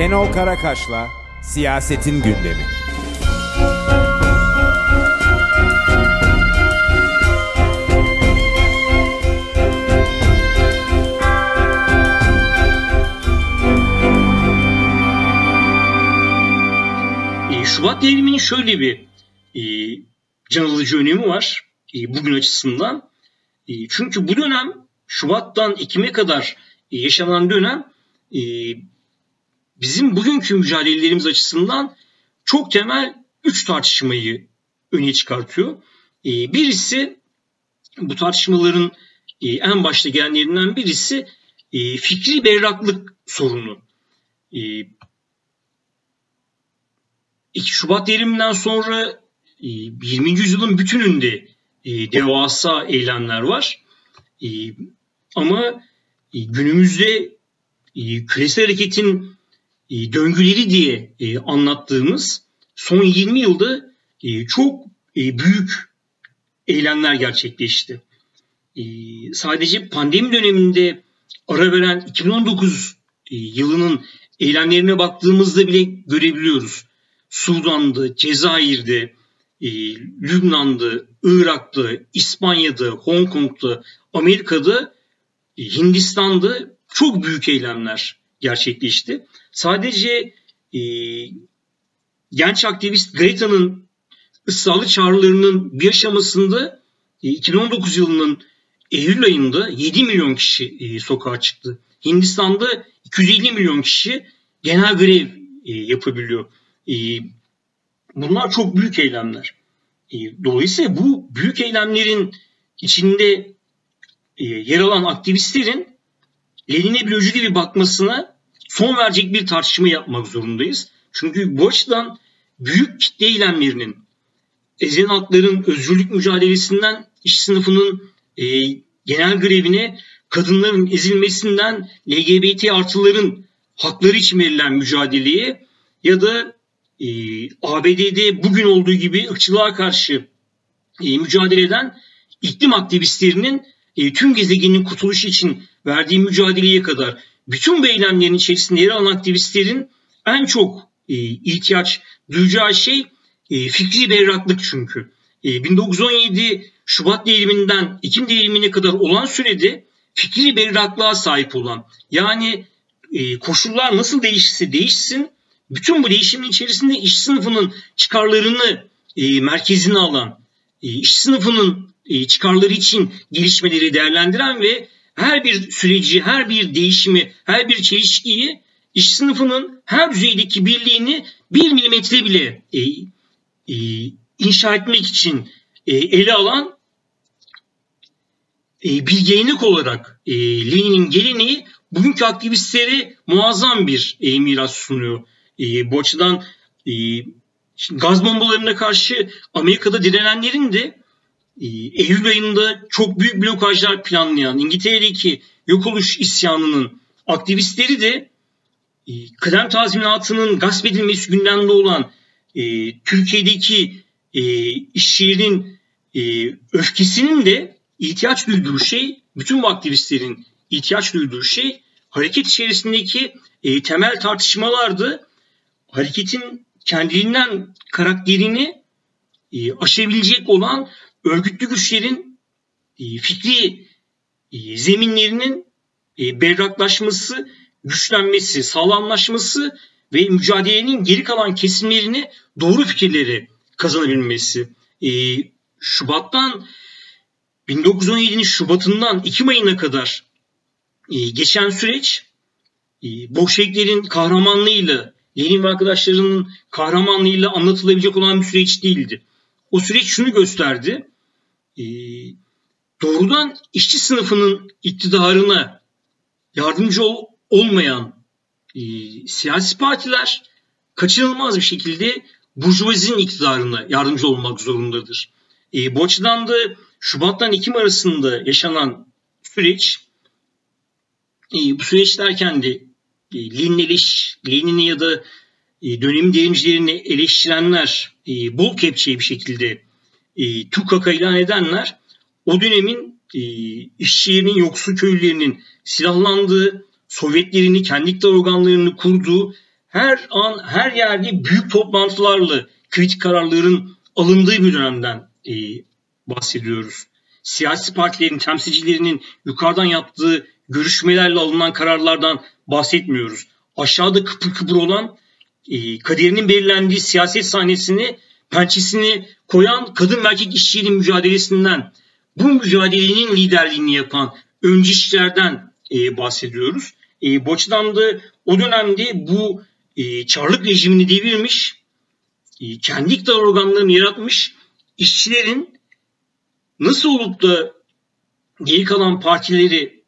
Enol Karakaş'la Siyasetin Gündemi. Şubat devriminin şöyle bir can alıcı önemi var bugün açısından. Çünkü bu dönem Şubat'tan Ekim'e kadar yaşanan dönem bizim bugünkü mücadelelerimiz açısından çok temel 3 tartışmayı öne çıkartıyor. Birisi bu tartışmaların en başta gelenlerinden birisi fikri berraklık sorunu. 2 Şubat devriminden sonra 20. yüzyılın bütününde devasa eylemler var. Ama günümüzde küresel hareketin döngüleri diye anlattığımız son 20 yılda çok büyük eylemler gerçekleşti. Sadece pandemi döneminde ara veren 2019 yılının eylemlerine baktığımızda bile görebiliyoruz. Sudan'da, Cezayir'de, Lübnan'da, Irak'ta, İspanya'da, Hong Kong'da, Amerika'da, Hindistan'da çok büyük eylemler gerçekleşti. Sadece genç aktivist Greta'nın ısrarlı çağrılarının bir aşamasında 2019 yılının Eylül ayında 7 milyon kişi sokağa çıktı. Hindistan'da 250 milyon kişi genel grev yapabiliyor. Bunlar çok büyük eylemler. Dolayısıyla bu büyük eylemlerin içinde yer alan aktivistlerin Lenin'e bir öcü gibi bakmasına son verecek bir tartışma yapmak zorundayız. Çünkü bu açıdan büyük kitle eylemlerinin, ezilen halkların özgürlük mücadelesinden işçi sınıfının genel grevine, kadınların ezilmesinden LGBT artıların hakları için verilen mücadeleye ya da ABD'de bugün olduğu gibi ırkçılığa karşı mücadele eden iklim aktivistlerinin tüm gezegenin kurtuluşu için verdiği mücadeleye kadar bütün bu eylemlerin içerisinde yer alan aktivistlerin en çok ihtiyaç duyacağı şey fikri berraklık çünkü. 1917 Şubat devriminden Ekim devrimine kadar olan sürede fikri berraklığa sahip olan, yani koşullar nasıl değişirse değişsin, bütün bu değişimin içerisinde işçi sınıfının çıkarlarını merkezine alan, işçi sınıfının çıkarları için gelişmeleri değerlendiren ve her bir süreci, her bir değişimi, her bir çelişkiyi, işçi sınıfının her düzeydeki birliğini bir milimetre bile inşa etmek için ele alan bir gelenek olarak Lenin'in geleneği bugünkü aktivistlere muazzam bir miras sunuyor. Bu açıdan gaz bombalarına karşı Amerika'da direnenlerin de Eylül ayında çok büyük blokajlar planlayan İngiltere'deki yok oluş isyanının aktivistleri de kıdem tazminatının gasp edilmesi gündemde olan Türkiye'deki işçilerin öfkesinin de ihtiyaç duyduğu şey, bütün bu aktivistlerin ihtiyaç duyduğu şey hareket içerisindeki temel tartışmalardı. Hareketin kendiliğinden karakterini aşabilecek olan örgütlü güçlerin fikri zeminlerinin berraklaşması, güçlenmesi, sağlamlaşması ve mücadelenin geri kalan kesimlerini doğru fikirleri kazanabilmesi. Şubat'tan 1917'nin Şubat'ından Ekim ayına kadar geçen süreç Bolşeviklerin kahramanlığıyla, Lenin ve arkadaşlarının kahramanlığıyla anlatılabilecek olan bir süreç değildi. O süreç şunu gösterdi. Doğrudan işçi sınıfının iktidarına yardımcı olmayan siyasi partiler kaçınılmaz bir şekilde burjuvazinin iktidarına yardımcı olmak zorundadır. Bu açıdan da Şubat'tan Ekim arasında yaşanan süreç, bu süreç derken de Lenin'i ya da dönemin devrimcilerini eleştirenler, bol kepçeyi bir şekilde tukaka ilan edenler, o dönemin işçilerinin, yoksul köylülerinin silahlandığı, Sovyetlerini, kendi organlarını kurduğu, her an her yerde büyük toplantılarla kritik kararların alındığı bir dönemden bahsediyoruz. Siyasi partilerin temsilcilerinin yukarıdan yaptığı görüşmelerle alınan kararlardan bahsetmiyoruz. Aşağıda kıpır kıpır olan, kaderinin belirlendiği siyaset sahnesini, pençesini koyan kadın ve erkek işçilerin mücadelesinden, bu mücadelenin liderliğini yapan öncü işçilerden bahsediyoruz. Bu açıdan da o dönemde bu çarlık rejimini devirmiş, kendi iktidar organlarını yaratmış işçilerin nasıl olup da geri kalan partileri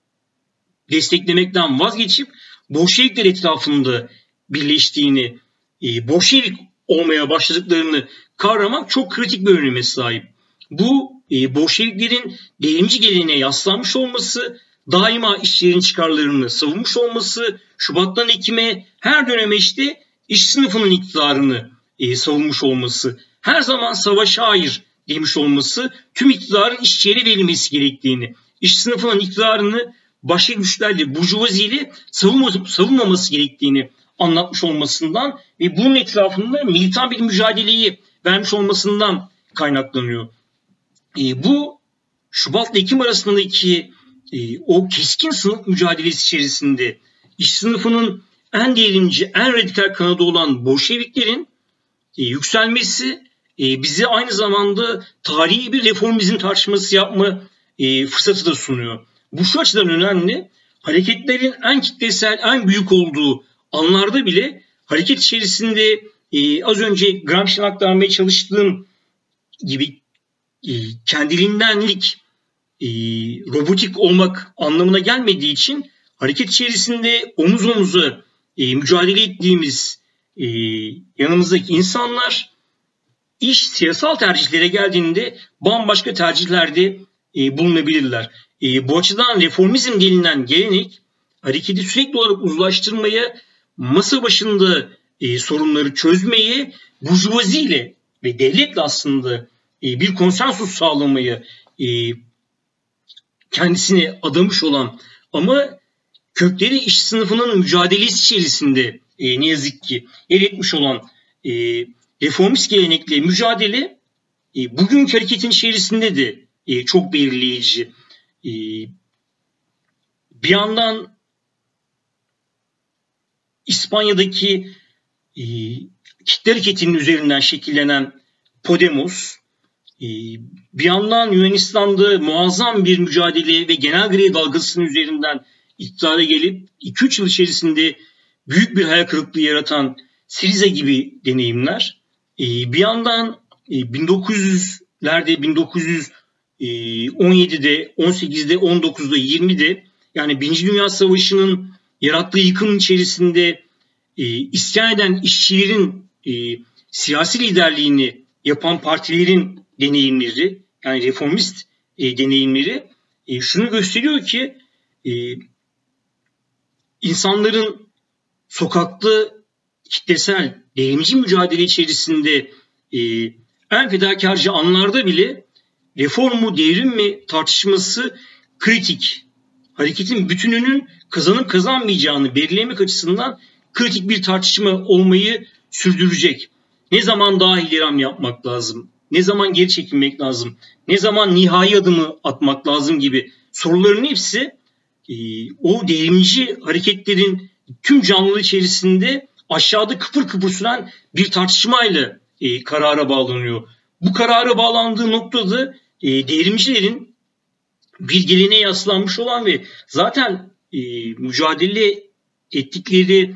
desteklemekten vazgeçip Bolşevikler etrafında birleştiğini, Bolşevik olmaya başladıklarını kavramak çok kritik bir öneme sahip. Bu Bolşeviklerin devrimci geleneğe yaslanmış olması, daima işçilerin çıkarlarını savunmuş olması, Şubat'tan Ekim'e her döneme işte iş sınıfının iktidarını savunmuş olması, her zaman savaşa hayır demiş olması, tüm iktidarın işçilere verilmesi gerektiğini, iş sınıfının iktidarını başka güçlerle, burjuvaziyle savunmaması gerektiğini anlatmış olmasından ve bunun etrafında militan bir mücadeleyi vermiş olmasından kaynaklanıyor. Bu Şubat ile Ekim arasındaki o keskin sınıf mücadelesi içerisinde iş sınıfının en derinci, en radikal kanadı olan Bolşeviklerin yükselmesi bize aynı zamanda tarihi bir reformizm tartışması yapma fırsatı da sunuyor. Bu şu açıdan önemli, hareketlerin en kitlesel, en büyük olduğu anlarda bile hareket içerisinde az önce Gramsci'nin aktarmaya çalıştığım gibi kendiliğindenlik, robotik olmak anlamına gelmediği için hareket içerisinde omuz omuza mücadele ettiğimiz yanımızdaki insanlar iş siyasal tercihlere geldiğinde bambaşka tercihlerde bulunabilirler. Bu açıdan reformizm denilen gelenek hareketi sürekli olarak uzlaştırmaya, masa başında sorunları çözmeye, burjuvaziyle ve devletle aslında bir konsensus sağlamaya kendisini adamış olan ama kökleri iş sınıfının mücadelesi içerisinde ne yazık ki yer etmiş olan reformist gelenekle mücadele bugünkü hareketin içerisinde de çok belirleyici. Bir yandan İspanya'daki kitle hareketinin üzerinden şekillenen Podemos, bir yandan Yunanistan'da muazzam bir mücadele ve genel grev dalgasının üzerinden iktidara gelip 2-3 yıl içerisinde büyük bir hayal kırıklığı yaratan Siriza gibi deneyimler, bir yandan 1900'lerde, 1917'de, 18'de, 19'da, 20'de yani 1. Dünya Savaşı'nın yarattığı yıkım içerisinde isyan eden işçilerin siyasi liderliğini yapan partilerin deneyimleri, yani reformist deneyimleri şunu gösteriyor ki insanların sokakta kitlesel devrimci mücadele içerisinde en fedakarca anlarda bile reform mu devrim mi tartışması kritik. Hareketin bütününün kazanıp kazanmayacağını belirlemek açısından kritik bir tartışma olmayı sürdürecek. Ne zaman daha hilem yapmak lazım? Ne zaman geri çekilmek lazım? Ne zaman nihai adımı atmak lazım gibi soruların hepsi o devrimci hareketlerin tüm canlılığı içerisinde aşağıda kıpır kıpır süren bir tartışmayla karara bağlanıyor. Bu karara bağlandığı noktada devrimcilerin bir geleneğe yaslanmış olan ve zaten mücadele ettikleri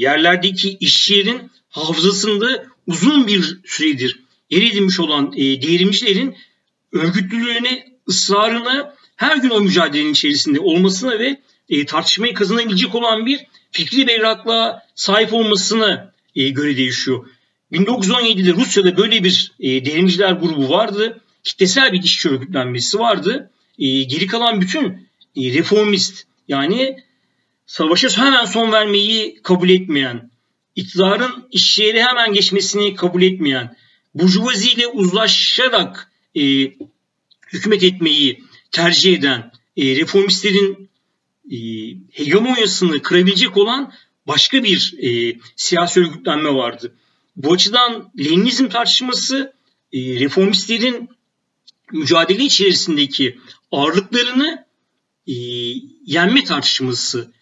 yerlerdeki işçilerin hafızasında uzun bir süredir yer edilmiş olan devrimcilerin örgütlülüğüne, ısrarına, her gün o mücadelenin içerisinde olmasına ve tartışmayı kazanabilecek olan bir fikri berraklığa sahip olmasına göre değişiyor. 1917'de Rusya'da böyle bir devrimciler grubu vardı. Kitlesel bir işçi örgütlenmesi vardı. Geri kalan bütün reformist, yani savaşa hemen son vermeyi kabul etmeyen, iktidarın işçilere hemen geçmesini kabul etmeyen, burjuvazi ile uzlaşarak hükümet etmeyi tercih eden reformistlerin hegemonyasını kırabilecek olan başka bir siyasi örgütlenme vardı. Bu açıdan Leninizm tartışması reformistlerin mücadele içerisindeki ağırlıklarını yenme tartışması,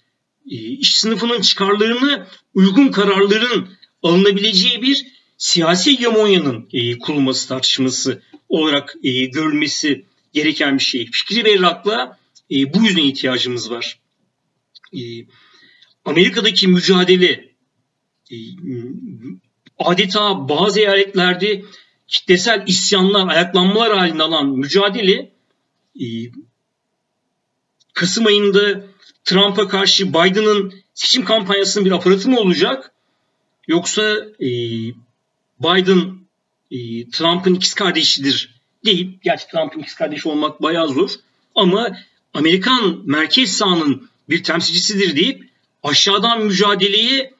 iş sınıfının çıkarlarını uygun kararların alınabileceği bir siyasi hegemonyanın kurulması tartışması olarak görülmesi gereken bir şey. Fikri berraklığa bu yüzden ihtiyacımız var. Amerika'daki mücadele adeta bazı eyaletlerde kitlesel isyanlar, ayaklanmalar halinde alan mücadele Kasım ayında Trump'a karşı Biden'ın seçim kampanyasının bir aparatı mı olacak? Yoksa Biden Trump'ın ikiz kardeşidir deyip, gerçi Trump'ın ikiz kardeşi olmak bayağı zor ama Amerikan merkez sağının bir temsilcisidir deyip aşağıdan mücadeleye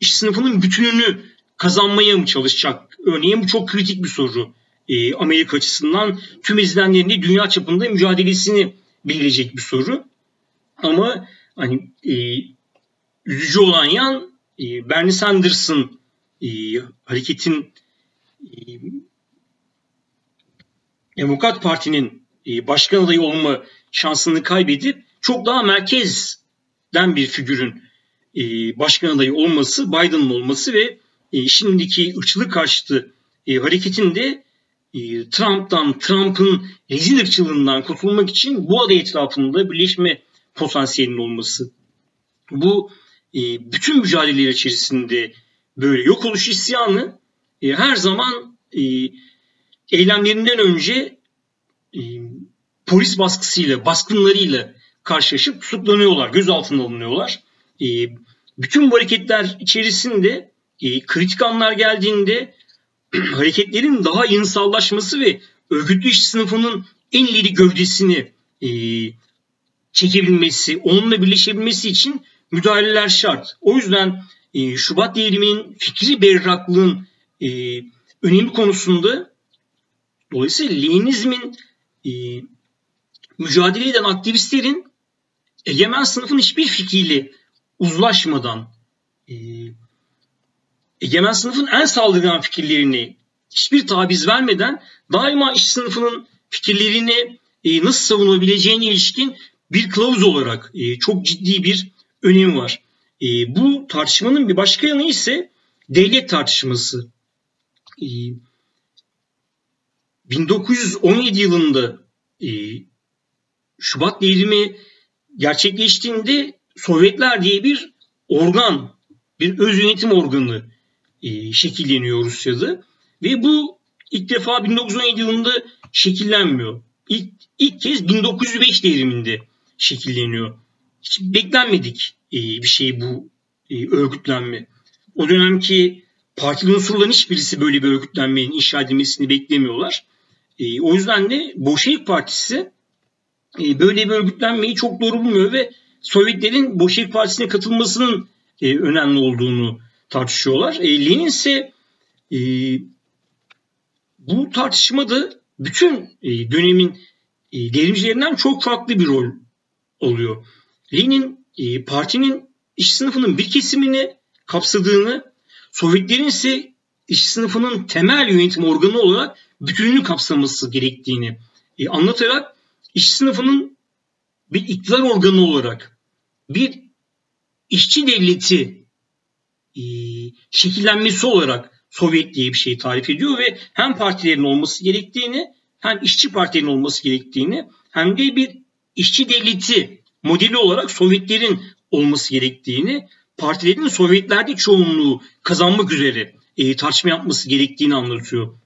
iş sınıfının bütününü kazanmaya mı çalışacak? Örneğin bu çok kritik bir soru. Amerika açısından tüm izlenenlerin dünya çapında mücadelesini belirleyecek bir soru. Ama hani üzücü olan yan Bernie Sanders'ın hareketin Demokrat Parti'nin başkan adayı olma şansını kaybedip çok daha merkezden bir figürün başkan adayı olması, Biden'ın olması ve şimdiki ırkçılık karşıtı hareketin de Trump'ın rezil ırkçılığından kurtulmak için bu aday etrafında birleşme potansiyelinin olması. Bu bütün mücadeleler içerisinde böyle yok oluş isyanı her zaman eylemlerinden önce polis baskısıyla, baskınlarıyla karşılaşıp tutuklanıyorlar, gözaltına alınıyorlar. Bütün bu hareketler içerisinde kritik anlar geldiğinde hareketlerin daha insanlaşması ve örgütlü iş sınıfının en ileri gövdesini çekebilmesi, onunla birleşebilmesi için müdahaleler şart. O yüzden Şubat devriminin fikri berraklığın önemi konusunda dolayısıyla Leninizmin mücadele eden aktivistlerin egemen sınıfın hiçbir fikriyle uzlaşmadan egemen sınıfın en saldırgan fikirlerini hiçbir taviz vermeden daima iş sınıfının fikirlerini nasıl savunabileceğine ilişkin bir kılavuz olarak çok ciddi bir önemi var. Bu tartışmanın bir başka yanı ise devlet tartışması. 1917 yılında Şubat devrimi gerçekleştiğinde Sovyetler diye bir organ, bir öz yönetim organı şekilleniyor Rusya'da ve bu ilk defa 1917 yılında şekillenmiyor. İlk kez 1905 devriminde şekilleniyor. Hiç beklenmedik bir şey bu örgütlenme. O dönemki partili unsurların hiçbirisi böyle bir örgütlenmenin inşa edilmesini beklemiyorlar. O yüzden de Bolşevik Partisi böyle bir örgütlenmeyi çok doğru bulmuyor ve Sovyetlerin Bolşevik Partisi'ne katılmasının önemli olduğunu tartışıyorlar. Lenin ise bu tartışmada bütün dönemin devrimcilerinden çok farklı bir rol alıyor. Lenin partinin iş sınıfının bir kesimini kapsadığını, Sovyetlerin ise iş sınıfının temel yönetim organı olarak bütününü kapsaması gerektiğini anlatarak iş sınıfının bir iktidar organı olarak bir işçi devleti şekillenmesi olarak Sovyet diye bir şey tarif ediyor ve hem partilerin olması gerektiğini, hem işçi partilerin olması gerektiğini, hem de bir işçi devleti modeli olarak Sovyetlerin olması gerektiğini, partilerin Sovyetlerde çoğunluğu kazanmak üzere tartışma yapması gerektiğini anlatıyor.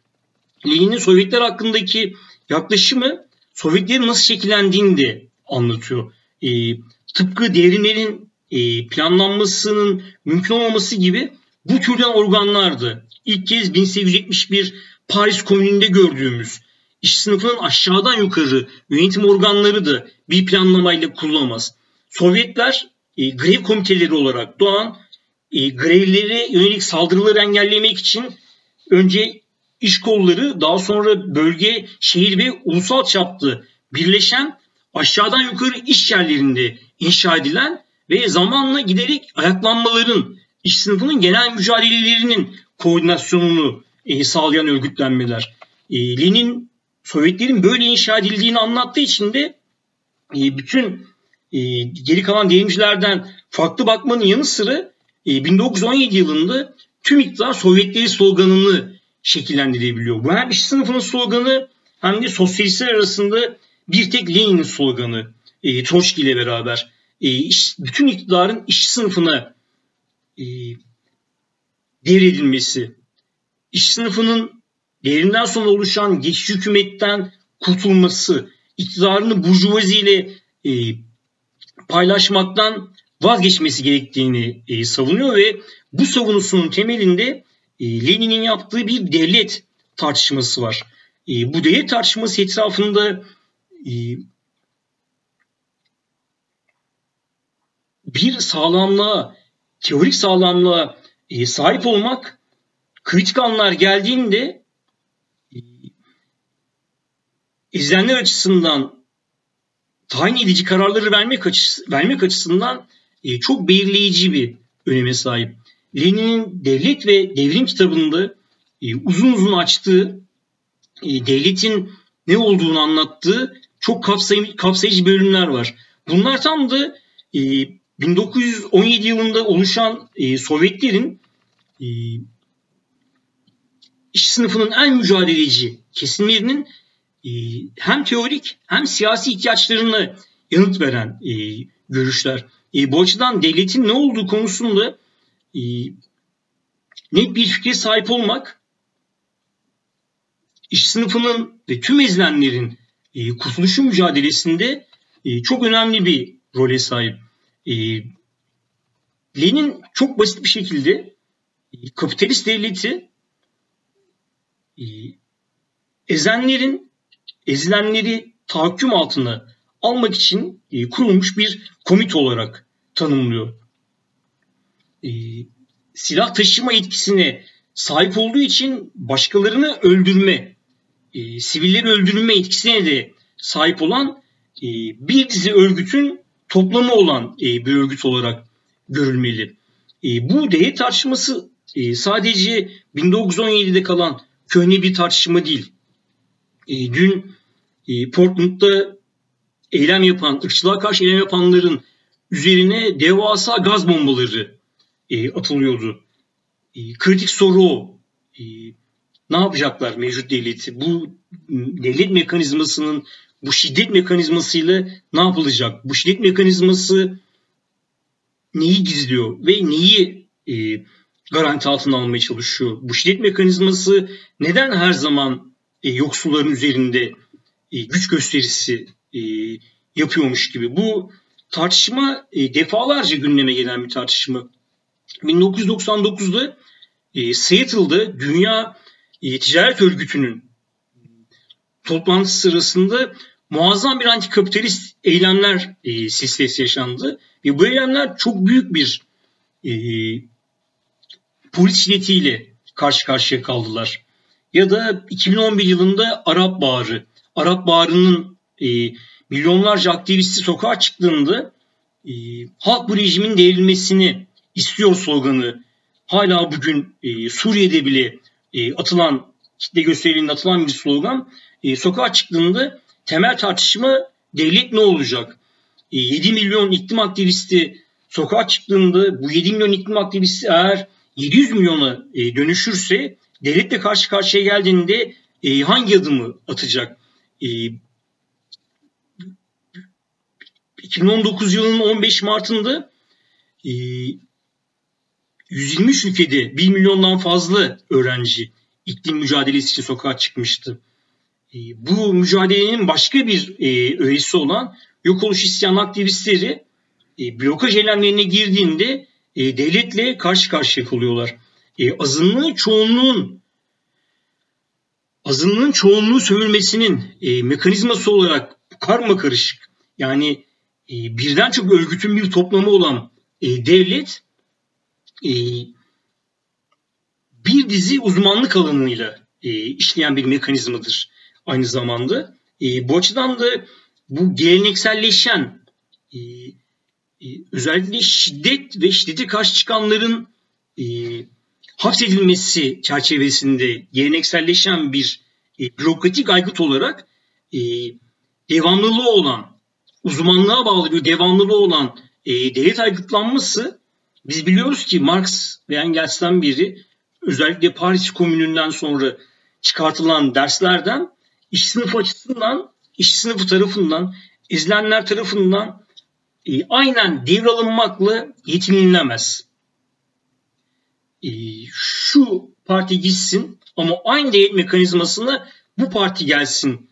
Lenin'in Sovyetler hakkındaki yaklaşımı Sovyetlerin nasıl şekillendiğini de anlatıyor. Tıpkı devrimlerin planlanmasının mümkün olmaması gibi bu türden organlardı. İlk kez 1871 Paris Komünü'nde gördüğümüz iş sınıfının aşağıdan yukarı yönetim organları da bir planlamayla kurulamaz. Sovyetler grev komiteleri olarak doğan grevlere yönelik saldırıları engellemek için önce iş kolları, daha sonra bölge, şehir ve ulusal çaplı birleşen aşağıdan yukarı iş yerlerinde inşa edilen ve zamanla giderek ayaklanmaların, iş sınıfının genel mücadelelerinin koordinasyonunu sağlayan örgütlenmeler. Lenin Sovyetlerin böyle inşa edildiğini anlattığı için de bütün geri kalan devrimcilerden farklı bakmanın yanı sıra 1917 yılında tüm iktidar Sovyetleri sloganını şekillendirebiliyor. Bu hem iş sınıfının sloganı hem de sosyalistler arasında bir tek Lenin'in sloganı Troçki ile beraber. Bütün iktidarın işçi sınıfına devredilmesi, işçi sınıfının devrimden sonra oluşan geçici hükümetten kurtulması, iktidarını burjuvaziyle paylaşmaktan vazgeçmesi gerektiğini savunuyor ve bu savunusunun temelinde Lenin'in yaptığı bir devlet tartışması var. Bu devlet tartışması etrafında bir sağlamlığa, teorik sağlamlığa sahip olmak kritik anlar geldiğinde izleyenler açısından tayin edici kararları vermek açısından çok belirleyici bir öneme sahip. Lenin'in Devlet ve Devrim kitabında uzun uzun açtığı, devletin ne olduğunu anlattığı çok kapsayıcı bölümler var. Bunlar tam da 1917 yılında oluşan Sovyetlerin işçi sınıfının en mücadeleci kesimlerinin hem teorik hem siyasi ihtiyaçlarına yanıt veren görüşler. Bu açıdan devletin ne olduğu konusunda net bir fikre sahip olmak, işçi sınıfının ve tüm ezilenlerin kurtuluşu mücadelesinde çok önemli bir role sahip. Lenin çok basit bir şekilde kapitalist devleti ezilenleri tahakküm altına almak için kurulmuş bir komite olarak tanımlıyor. Silah taşıma etkisine sahip olduğu için başkalarını öldürme, sivilleri öldürme etkisine de sahip olan bir dizi örgütün toplamı olan bir örgüt olarak görülmeli. Bu devlet tartışması sadece 1917'de kalan köhne bir tartışma değil. Dün Portland'da eylem yapan, ırkçılığa karşı eylem yapanların üzerine devasa gaz bombaları atılıyordu. Kritik soru o. Ne yapacaklar mevcut devleti? Bu devlet mekanizmasının, bu şiddet mekanizmasıyla ne yapılacak? Bu şiddet mekanizması neyi gizliyor ve neyi garanti altına almaya çalışıyor? Bu şiddet mekanizması neden her zaman yoksulların üzerinde güç gösterisi yapıyormuş gibi? Bu tartışma defalarca gündeme gelen bir tartışma. 1999'da Seattle'da Dünya Ticaret Örgütü'nün toplantısı sırasında muazzam bir antikapitalist eylemler silsilesi yaşandı. Ve bu eylemler çok büyük bir polis şiddetiyle karşı karşıya kaldılar. Ya da 2011 yılında Arap Baharı. Arap Baharı'nın milyonlarca aktivisti sokağa çıktığında halk bu rejimin devrilmesini istiyor sloganı hala bugün Suriye'de bile atılan, kitle gösterilerinde atılan bir slogan. Sokağa çıktığında temel tartışma devlet ne olacak? 7 milyon iklim aktivisti sokağa çıktığında bu 7 milyon iklim aktivisti eğer 700 milyona dönüşürse devletle karşı karşıya geldiğinde hangi adımı atacak? 2019 yılının 15 Mart'ında 123 ülkede 1 milyondan fazla öğrenci iklim mücadelesi için sokağa çıkmıştı. Bu mücadelenin başka bir öğesi olan yok oluş isyan aktivistleri blokaj eylemlerine girdiğinde devletle karşı karşıya kalıyorlar. Azınlığın çoğunluğu sömürmesinin mekanizması olarak karma karışık, yani birden çok örgütün bir toplamı olan devlet bir dizi uzmanlık alanıyla işleyen bir mekanizmadır aynı zamanda. Bu açıdan da bu gelenekselleşen özellikle şiddet ve şiddete karşı çıkanların hapsedilmesi çerçevesinde gelenekselleşen bir bürokratik aygıt olarak devamlılığı olan, uzmanlığa bağlı bir devamlılığı olan devlet aygıtlanması, biz biliyoruz ki Marx ve Engels'ten beri özellikle Paris Komünü'nden sonra çıkartılan derslerden işçi sınıfı açısından, işçi sınıfı tarafından, ezilenler tarafından aynen devralınmakla yetinilemez. Şu parti gitsin ama aynı devlet mekanizmasına bu parti gelsin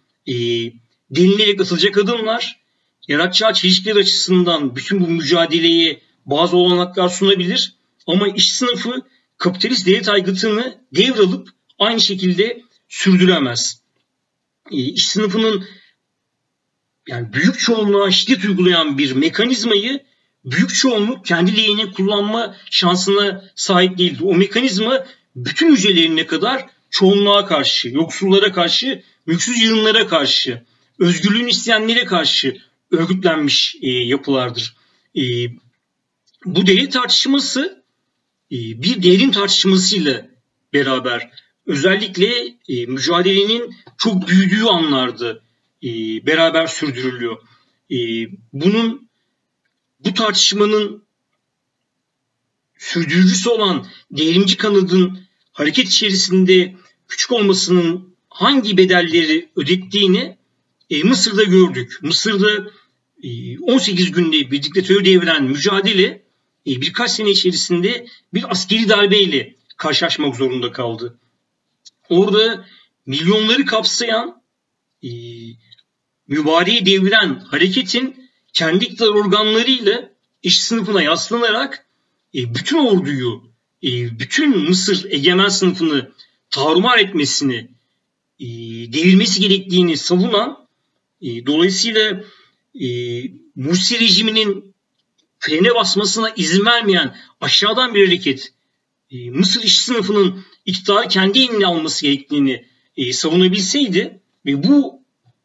denilerek atılacak adımlar yaratacağı çelişkiler açısından bütün bu mücadeleye bazı olanaklar sunabilir. Ama işçi sınıfı kapitalist devlet aygıtını devralıp aynı şekilde sürdüremez. İşçi sınıfının yani büyük çoğunluğa şiddet uygulayan bir mekanizmayı büyük çoğunluk kendi lehine kullanma şansına sahip değildir. O mekanizma bütün hücrelerine kadar çoğunluğa karşı, yoksullara karşı, mülksüz yığınlara karşı, özgürlüğünü isteyenlere karşı örgütlenmiş yapılardır. Bu devlet tartışması bir devrim tartışmasıyla beraber özellikle mücadelenin çok büyüdüğü anlarda beraber sürdürülüyor. Bu tartışmanın sürdürücüsü olan devrimci kanadın hareket içerisinde küçük olmasının hangi bedelleri ödettiğini Mısır'da gördük. Mısır'da 18 günde bir diktatörü deviren mücadele birkaç sene içerisinde bir askeri darbeyle karşılaşmak zorunda kaldı. Orada milyonları kapsayan mübareği deviren hareketin kendi iktidar organlarıyla işçi sınıfına yaslanarak bütün orduyu, bütün Mısır egemen sınıfını tarumar etmesini, devirmesi gerektiğini savunan, dolayısıyla Mursi rejiminin frene basmasına izin vermeyen aşağıdan bir hareket, Mısır işçi sınıfının iktidarı kendi eline alması gerektiğini savunabilseydi ve bu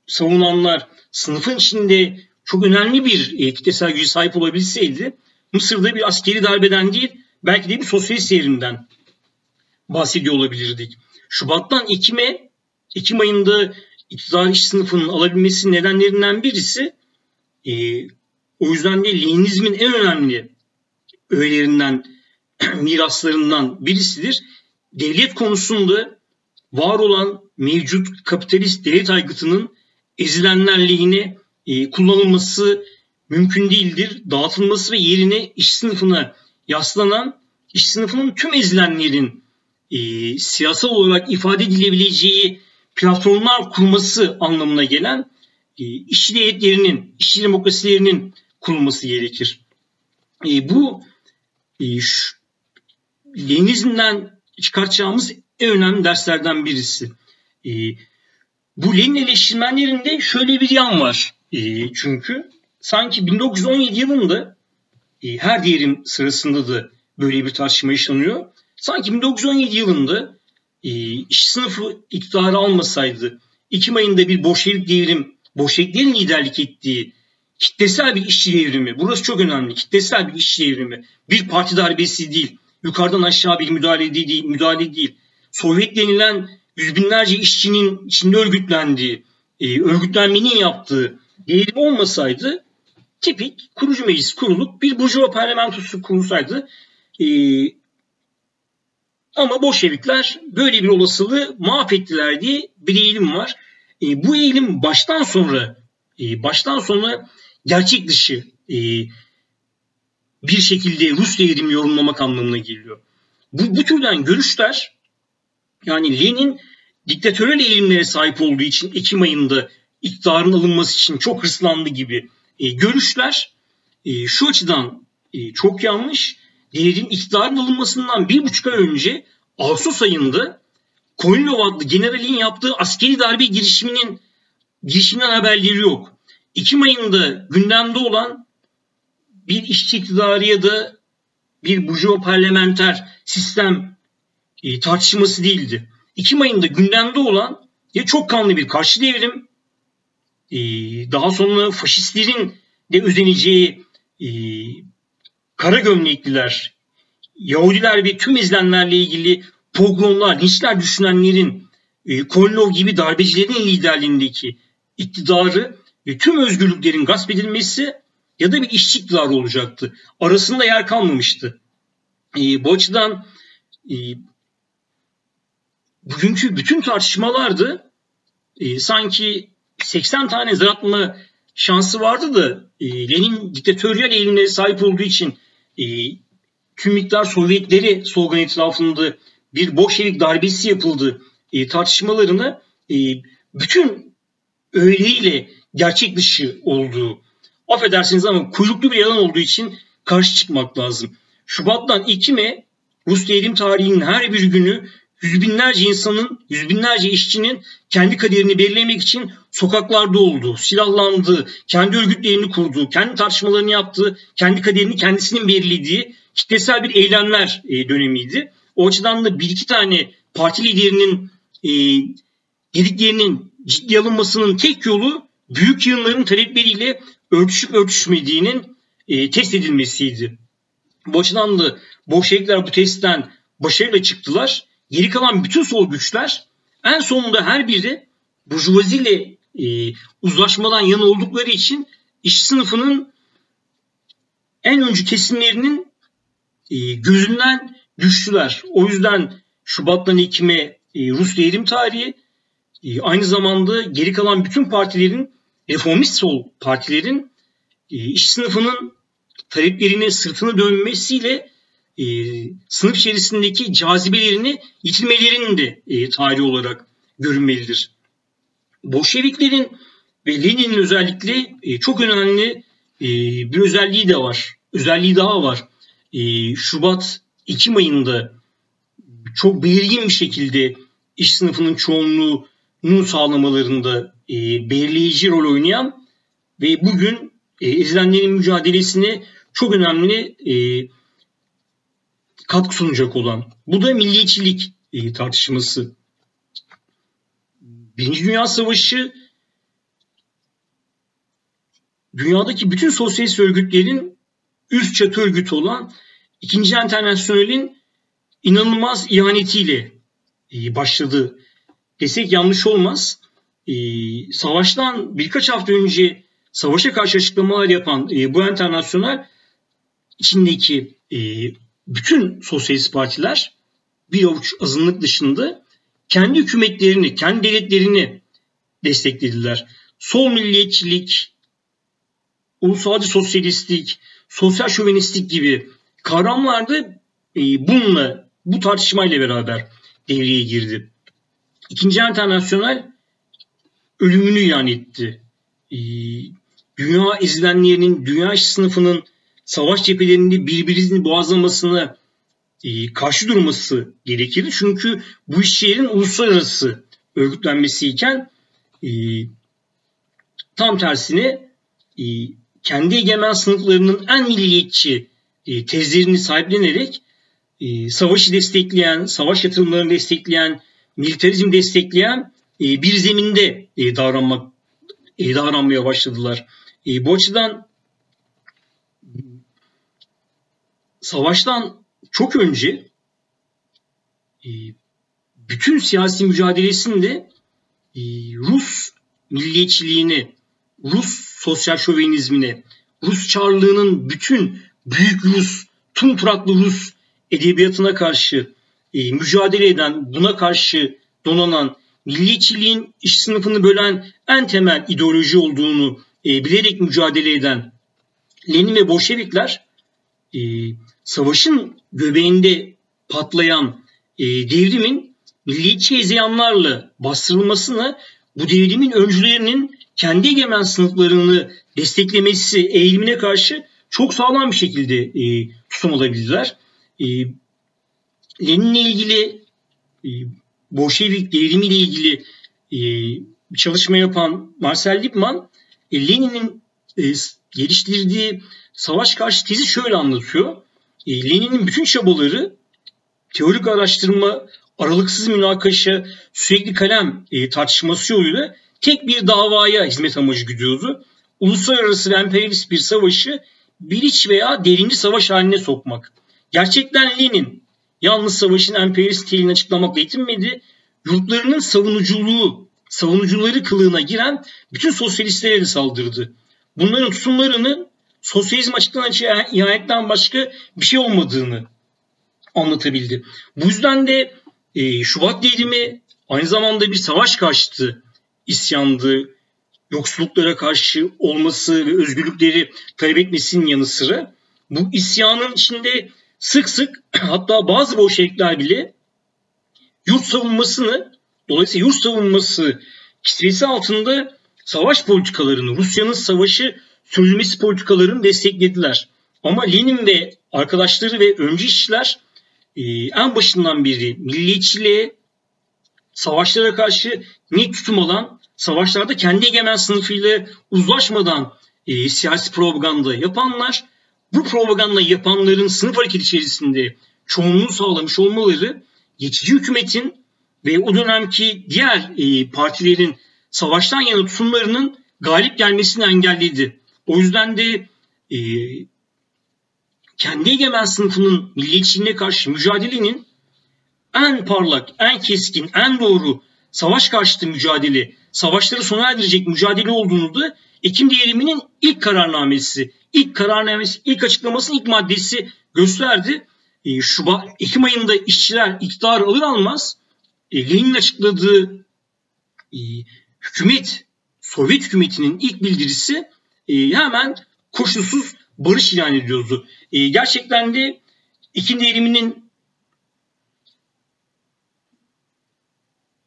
savunanlar sınıfın içinde çok önemli bir kitlesel güce sahip olabilseydi, Mısır'da bir askeri darbeden değil, belki de bir sosyalist devrimden bahsediyor olabilirdik. Şubat'tan Ekim ayında iktidar işçi sınıfının alabilmesinin nedenlerinden birisi, o yüzden de Leninizmin en önemli öğelerinden, miraslarından birisidir. Devlet konusunda var olan mevcut kapitalist devlet aygıtının ezilenler lehine kullanılması mümkün değildir. Dağıtılması ve yerine işçi sınıfına yaslanan, işçi sınıfının tüm ezilenlerin siyasal olarak ifade edilebileceği platformlar kurması anlamına gelen işçi devletlerinin, işçi demokrasilerinin kurulması gerekir. Bu Leninizm'den çıkartacağımız en önemli derslerden birisi. Bu Lenin eleştirmenlerinde şöyle bir yan var. Çünkü sanki 1917 yılında her devrim sırasında da böyle bir tartışma yaşanıyor. Sanki 1917 yılında işçi sınıfı iktidarı almasaydı, Ekim ayında bir Bolşevik devrim, Bolşeviklerin liderlik ettiği kitlesel bir işçi devrimi, burası çok önemli, kitlesel bir işçi devrimi, bir parti darbesi değil, yukarıdan aşağı bir müdahale değil. Sovyet denilen yüz binlerce işçinin içinde örgütlendiği, örgütlenmenin yaptığı devrim olmasaydı, tipik kurucu meclis kurulup bir burjuva parlamentosu kurulsaydı, ama Bolşevikler böyle bir olasılığı mahvettiler diye bir eğilim var. Bu eğilim baştan sonra gerçek dışı bir şekilde Rus devrimi yorumlamak anlamına geliyor. Bu türden görüşler, yani Lenin diktatörel eğilimlere sahip olduğu için Ekim ayında iktidarın alınması için çok hırslandı gibi görüşler şu açıdan çok yanlış. Lenin iktidarın alınmasından 1,5 ay önce Ağustos ayında Kornilov adlı generalin yaptığı askeri darbe girişiminden haberleri yok. Ekim ayında gündemde olan bir işçi iktidarı ya da bir burjuva parlamenter sistem tartışması değildi. Ekim ayında gündemde olan ya çok kanlı bir karşı devrim, daha sonra faşistlerin de özeneceği kara gömlekliler, Yahudiler ve tüm ezilenlerle ilgili pogromlar, linçler düşünenlerin, Kornilov gibi darbecilerin liderliğindeki iktidarı ve tüm özgürlüklerin gasp edilmesi ya da bir işçi iktidarı olacaktı. Arasında yer kalmamıştı. Bu açıdan bugünkü bütün tartışmalarda sanki 80 tane zar atma şansı vardı da Lenin diktatöryel eğilimlere sahip olduğu için tüm miktar Sovyetleri slogan etrafında bir Bolşevik darbesi yapıldı tartışmalarını bütün öğeliyle gerçek dışı olduğu, affedersiniz ama kuyruklu bir yalan olduğu için karşı çıkmak lazım. Şubat'tan Ekim'e Rus devrim tarihinin her bir günü yüz binlerce işçinin kendi kaderini belirlemek için sokaklarda olduğu, silahlandığı, kendi örgütlerini kurduğu, kendi tartışmalarını yaptığı, kendi kaderini kendisinin belirlediği kitlesel bir eylemler dönemiydi. O açıdan da bir iki tane parti liderinin dediklerinin ciddiye alınmasının tek yolu büyük yığınların talepleriyle örtüşüp örtüşmediğinin test edilmesiydi. Bu açıdan da Bolşevikler bu testten başarıyla çıktılar. Geri kalan bütün sol güçler en sonunda her biri burjuvaziyle uzlaşmadan yana oldukları için işçi sınıfının en öncü kesimlerinin gözünden düştüler. O yüzden Şubat'tan Ekim'e Rus devrim tarihi aynı zamanda geri kalan bütün partilerin, reformist sol partilerin işçi sınıfının taleplerine sırtını dönmesiyle sınıf içerisindeki cazibelerini yitirmelerinin de tarihi olarak görünmelidir. Bolşeviklerin ve Lenin'in özellikle çok önemli bir özelliği de var. Özelliği daha var. Şubat-Ekim ayında çok belirgin bir şekilde iş sınıfının çoğunluğunu sağlamalarında belirleyici rol oynayan ve bugün ezilenlerin mücadelesine çok önemli katkı sunacak olan. Bu da milliyetçilik tartışması. Birinci Dünya Savaşı dünyadaki bütün sosyalist örgütlerin üst çatı örgütü olan İkinci Enternasyonel'in inanılmaz ihanetiyle başladı desek yanlış olmaz. Savaştan birkaç hafta önce savaşa karşı açıklamalar yapan bu enternasyonel içindeki bütün sosyalist partiler bir avuç azınlık dışında kendi hükümetlerini, kendi devletlerini desteklediler. Sol milliyetçilik, ulusalcı sosyalistlik, sosyal şövenistlik gibi kavramlar da bununla, bu tartışmayla beraber devreye girdi. İkinci Enternasyonel ölümünü ilan etti. Dünya ezilenlerinin, dünya işçi sınıfının savaş cephelerini birbirini boğazlamasına karşı durması gerekirdi. Çünkü bu işçilerin uluslararası örgütlenmesiyken tam tersine kendi egemen sınıflarının en milliyetçi tezlerini sahiplenerek savaşı destekleyen, savaş yatırımlarını destekleyen, militarizmi destekleyen bir zeminde davranmaya başladılar. Bu açıdan savaştan çok önce bütün siyasi mücadelesinde Rus milliyetçiliğini, Rus sosyal şövenizmini, Rus çarlığının bütün büyük Rus, tüm turaklı Rus edebiyatına karşı mücadele eden, buna karşı donanan, milliyetçiliğin işçi sınıfını bölen en temel ideoloji olduğunu bilerek mücadele eden Lenin ve Bolşevikler savaşın göbeğinde patlayan devrimin milliyetçi ezeyanlarla bastırılmasını, bu devrimin öncülerinin kendi egemen sınıflarını desteklemesi eğilimine karşı çok sağlam bir şekilde tutum alabildiler. Lenin'le ilgili, Bolşevik devrimiyle ilgili çalışma yapan Marcel Lipman, Lenin'in geliştirdiği savaş karşı tezi şöyle anlatıyor. Lenin'in bütün çabaları, teorik araştırma, aralıksız münakaşa, sürekli kalem tartışması yoluyla tek bir davaya hizmet amacı güdüyordu. Uluslararası ve emperyalist bir savaşı bir iç veya derinci savaş haline sokmak. Gerçekten Lenin yalnız savaşın emperyalist niteliğini açıklamakla yetinmedi. Yurtlarının savunucuları kılığına giren bütün sosyalistlere de saldırdı. Bunların tutumlarının sosyalizm açıklanan ihanetten başka bir şey olmadığını anlatabildi. Bu yüzden de Şubat devrimi aynı zamanda bir savaş karşıtı isyandı. Yoksulluklara karşı olması ve özgürlükleri talep etmesinin yanı sıra bu isyanın içinde sık sık hatta bazı Bolşevikler bile yurt savunması kisvesi altında savaş politikalarını, Rusya'nın savaşı sürdürmesi politikalarını desteklediler. Ama Lenin ve arkadaşları ve öncü işçiler en başından beri milliyetçiliğe, savaşlara karşı net tutum alan, savaşlarda kendi egemen sınıfıyla uzlaşmadan siyasi propaganda yapanlar, bu propaganda yapanların sınıf hareketi içerisinde çoğunluğu sağlamış olmaları geçici hükümetin ve o dönemki diğer partilerin savaştan yana tutumlarının galip gelmesini engelledi. O yüzden de kendi egemen sınıfının milliyetçiliğine karşı mücadelenin en parlak, en keskin, en doğru savaş karşıtı mücadele, savaşları sona erdirecek mücadele olduğunu da Ekim devriminin ilk açıklamasının ilk maddesi gösterdi. Ekim ayında işçiler iktidar alır almaz Lenin'in açıkladığı Sovyet hükümetinin ilk bildirisi hemen koşulsuz barış ilan ediyordu. Gerçekten de Ekim devriminin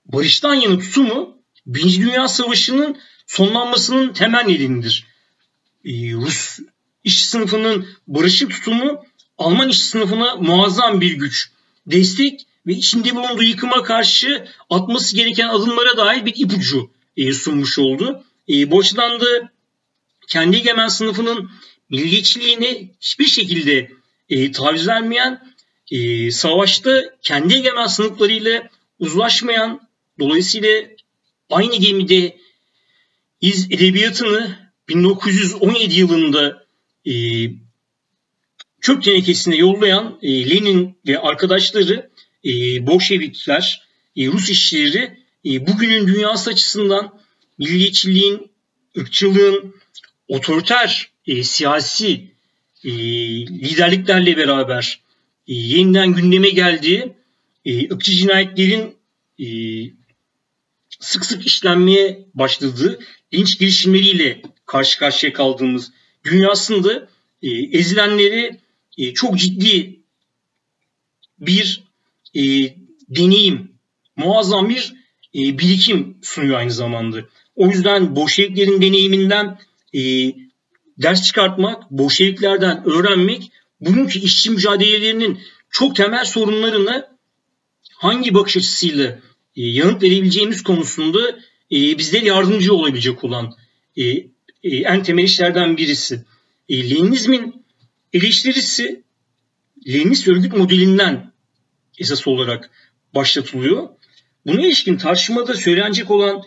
barıştan yana tutumu Birinci Dünya Savaşı'nın sonlanmasının temel nedenidir. Rus işçi sınıfının barışçı tutumu Alman işçi sınıfına muazzam bir güç, destek ve içinde bulunduğu yıkıma karşı atması gereken adımlara dair bir ipucu sunmuş oldu. Bu açıdan da kendi egemen sınıfının milliyetçiliğine hiçbir şekilde taviz vermeyen, savaşta kendi egemen sınıflarıyla uzlaşmayan, dolayısıyla aynı gemide iz edebiyatını 1917 yılında çöp tenekesine yollayan Lenin ve arkadaşları, Bolşevikler, Rus işçileri bugünün dünyası açısından milliyetçiliğin, ırkçılığın, otoriter siyasi liderliklerle beraber yeniden gündeme geldiği ırkçı cinayetlerin sık sık işlenmeye başladığı linç girişimleriyle karşı karşıya kaldığımız dünyasında ezilenleri çok ciddi bir deneyim, muazzam bir birikim sunuyor aynı zamanda. O yüzden Bolşeviklerin deneyiminden ders çıkartmak, Bolşeviklerden öğrenmek, bugünkü işçi mücadelelerinin çok temel sorunlarını hangi bakış açısıyla yanıt verebileceğimiz konusunda bizlere yardımcı olabilecek olan en temel işlerden birisi. Leninizmin eleştirisi Leninist örgüt modelinden esas olarak başlatılıyor. Buna ilişkin tartışmada söylenecek olan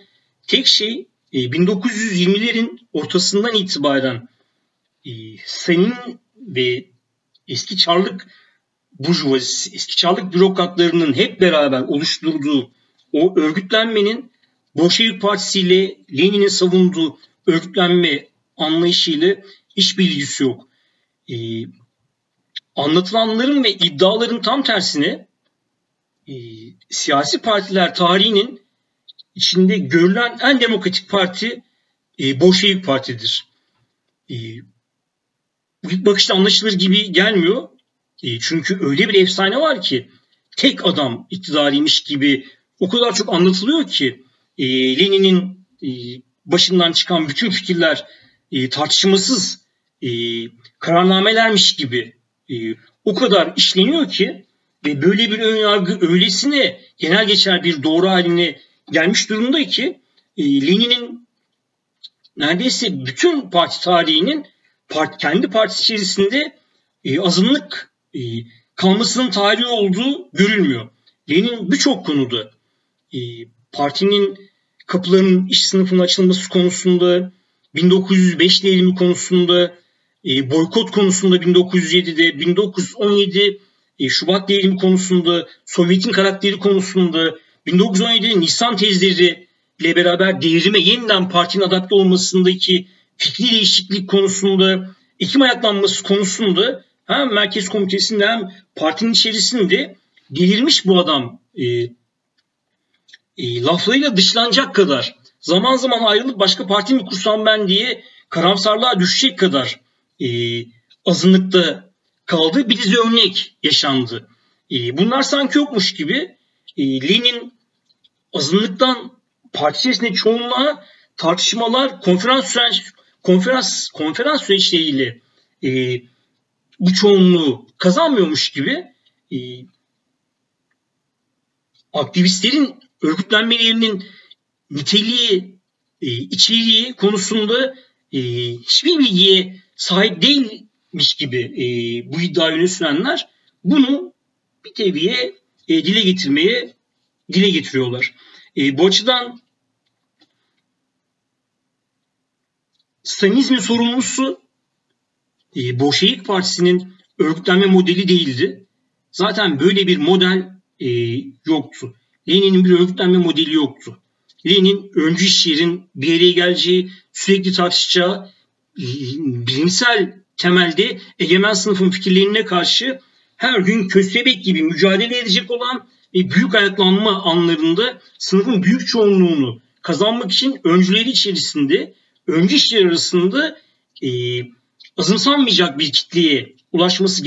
tek şey 1920'lerin ortasından itibaren senin ve eski çarlık bürokratlarının hep beraber oluşturduğu o örgütlenmenin Bolşevik Partisi ile Lenin'in savunduğu örgütlenme anlayışıyla hiçbir ilgisi yok. Anlatılanların ve iddiaların tam tersine siyasi partiler tarihinin içinde görülen en demokratik parti Bolşevik Parti'dir. Bu ilk bakışta anlaşılır gibi gelmiyor. Çünkü öyle bir efsane var ki tek adam iktidarıymış gibi o kadar çok anlatılıyor ki Lenin'in başından çıkan bütün fikirler tartışmasız kararnamelermiş gibi o kadar işleniyor ki ve böyle bir önyargı öylesine genel geçer bir doğru haline gelmiş durumda ki Lenin'in neredeyse bütün parti tarihinin kendi partisi içerisinde azınlık kalmasının tarihi olduğu görülmüyor. Lenin birçok konuda partinin kapılarının işçi sınıfının açılması konusunda, 1905 devrimi konusunda, boykot konusunda 1907'de, 1917 Şubat Devrimi konusunda, Sovyet'in karakteri konusunda, 1917'de Nisan tezleri ile beraber devrime yeniden partinin adapte olmasındaki fikri değişiklik konusunda, Ekim ayaklanması konusunda hem Merkez Komitesi'nde hem partinin içerisinde delirmiş bu adam laflarıyla dışlanacak kadar, zaman zaman ayrılıp başka parti mi kursam ben diye karamsarlığa düşecek kadar azınlıkta kaldı. Bir dizi örnek yaşandı. Bunlar sanki yokmuş gibi Lenin azınlıktan parti içerisinde çoğunluğa tartışmalar, konferans süreçleriyle bu çoğunluğu kazanmıyormuş gibi aktivistlerin örgütlenmelerinin niteliği, içeriği konusunda hiçbir bilgiye sahip değilmiş gibi bu iddiayı öne sürenler bunu bir teviye dile getiriyorlar. Bu açıdan Stalinizmin sorumlusu Bolşevik Partisi'nin örgütlenme modeli değildi. Zaten böyle bir model yoktu. Lenin'in bir örgütlenme modeli yoktu. Lenin öncü işçilerin bir yere geleceği, sürekli tartışacağı, bilimsel temelde egemen sınıfın fikirlerine karşı her gün köstebek gibi mücadele edecek olan ve büyük ayaklanma anlarında sınıfın büyük çoğunluğunu kazanmak için öncüleri içerisinde, öncü işçiler arasında azımsanmayacak bir kitleye ulaşması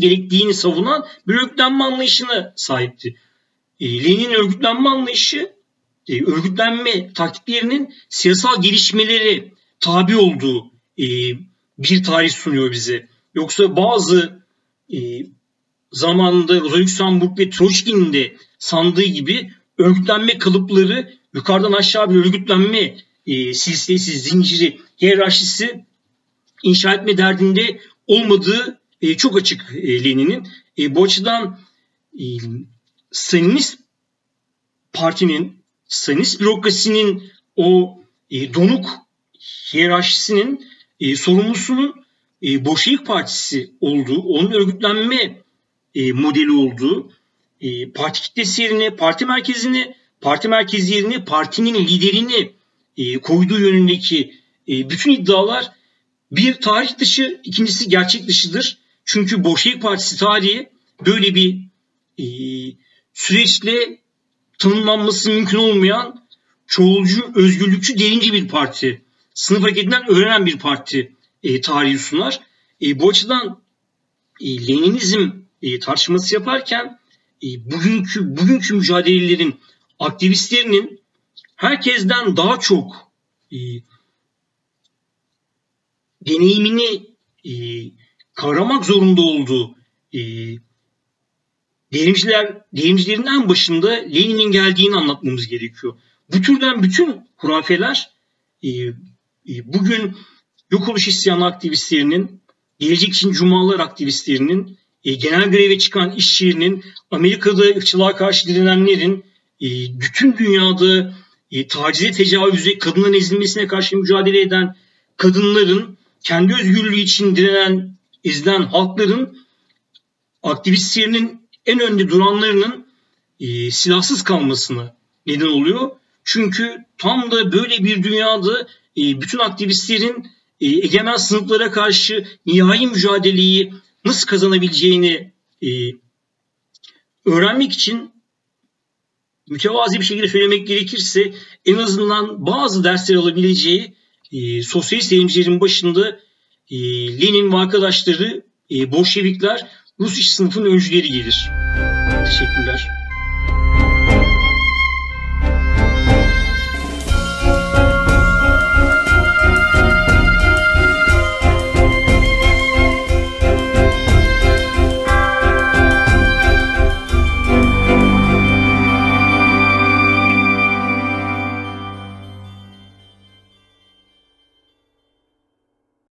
gerektiğini savunan bir örgütlenme anlayışına sahipti. Lenin'in örgütlenme anlayışı, örgütlenme taktiklerinin siyasal gelişmeleri tabi olduğu bir tarih sunuyor bize. Yoksa bazı zamanında Roza Lüksemburg ve Troçki'nin de sandığı gibi örgütlenme kalıpları, yukarıdan aşağı bir örgütlenme silsilesi, zinciri, hiyerarşisi inşa etme derdinde olmadığı çok açık Lenin'in. Bu açıdan Stalinist partinin, Stalinist bürokrasinin o donuk hiyerarşisinin sorumlusunun Bolşevik Partisi olduğu, onun örgütlenme modeli olduğu, parti kitlesi yerine, parti merkezi yerine partinin liderini koyduğu yönündeki bütün iddialar bir tarih dışı, ikincisi gerçek dışıdır. Çünkü Bolşevik Partisi tarihi böyle bir süreçle tanımlanması mümkün olmayan çoğulcu, özgürlükçü, derince bir parti. Sınıf hareketinden öğrenen bir parti tarihi sunar. Bu açıdan Leninizm tartışması yaparken bugünkü mücadelelerin aktivistlerinin herkesten daha çok deneyimini kavramak zorunda olduğu devrimcilerin en başında Lenin'in geldiğini anlatmamız gerekiyor. Bu türden bütün hurafeler bugün yok oluş isyan aktivistlerinin, gelecek için cumalar aktivistlerinin, genel greve çıkan işçilerinin, Amerika'da ırkçılığa karşı direnenlerin, bütün dünyada tacize, tecavüze, kadınların ezilmesine karşı mücadele eden kadınların, kendi özgürlüğü için direnen, ezilen halkların, aktivistlerinin en önde duranlarının silahsız kalmasına neden oluyor. Çünkü tam da böyle bir dünyada bütün aktivistlerin egemen sınıflara karşı nihai mücadeleyi nasıl kazanabileceğini öğrenmek için, mütevazi bir şekilde söylemek gerekirse, en azından bazı dersler alabileceği sosyalist devrimcilerin başında Lenin ve arkadaşları, Bolşevikler, Rus işçi sınıfının öncüleri gelir. Teşekkürler.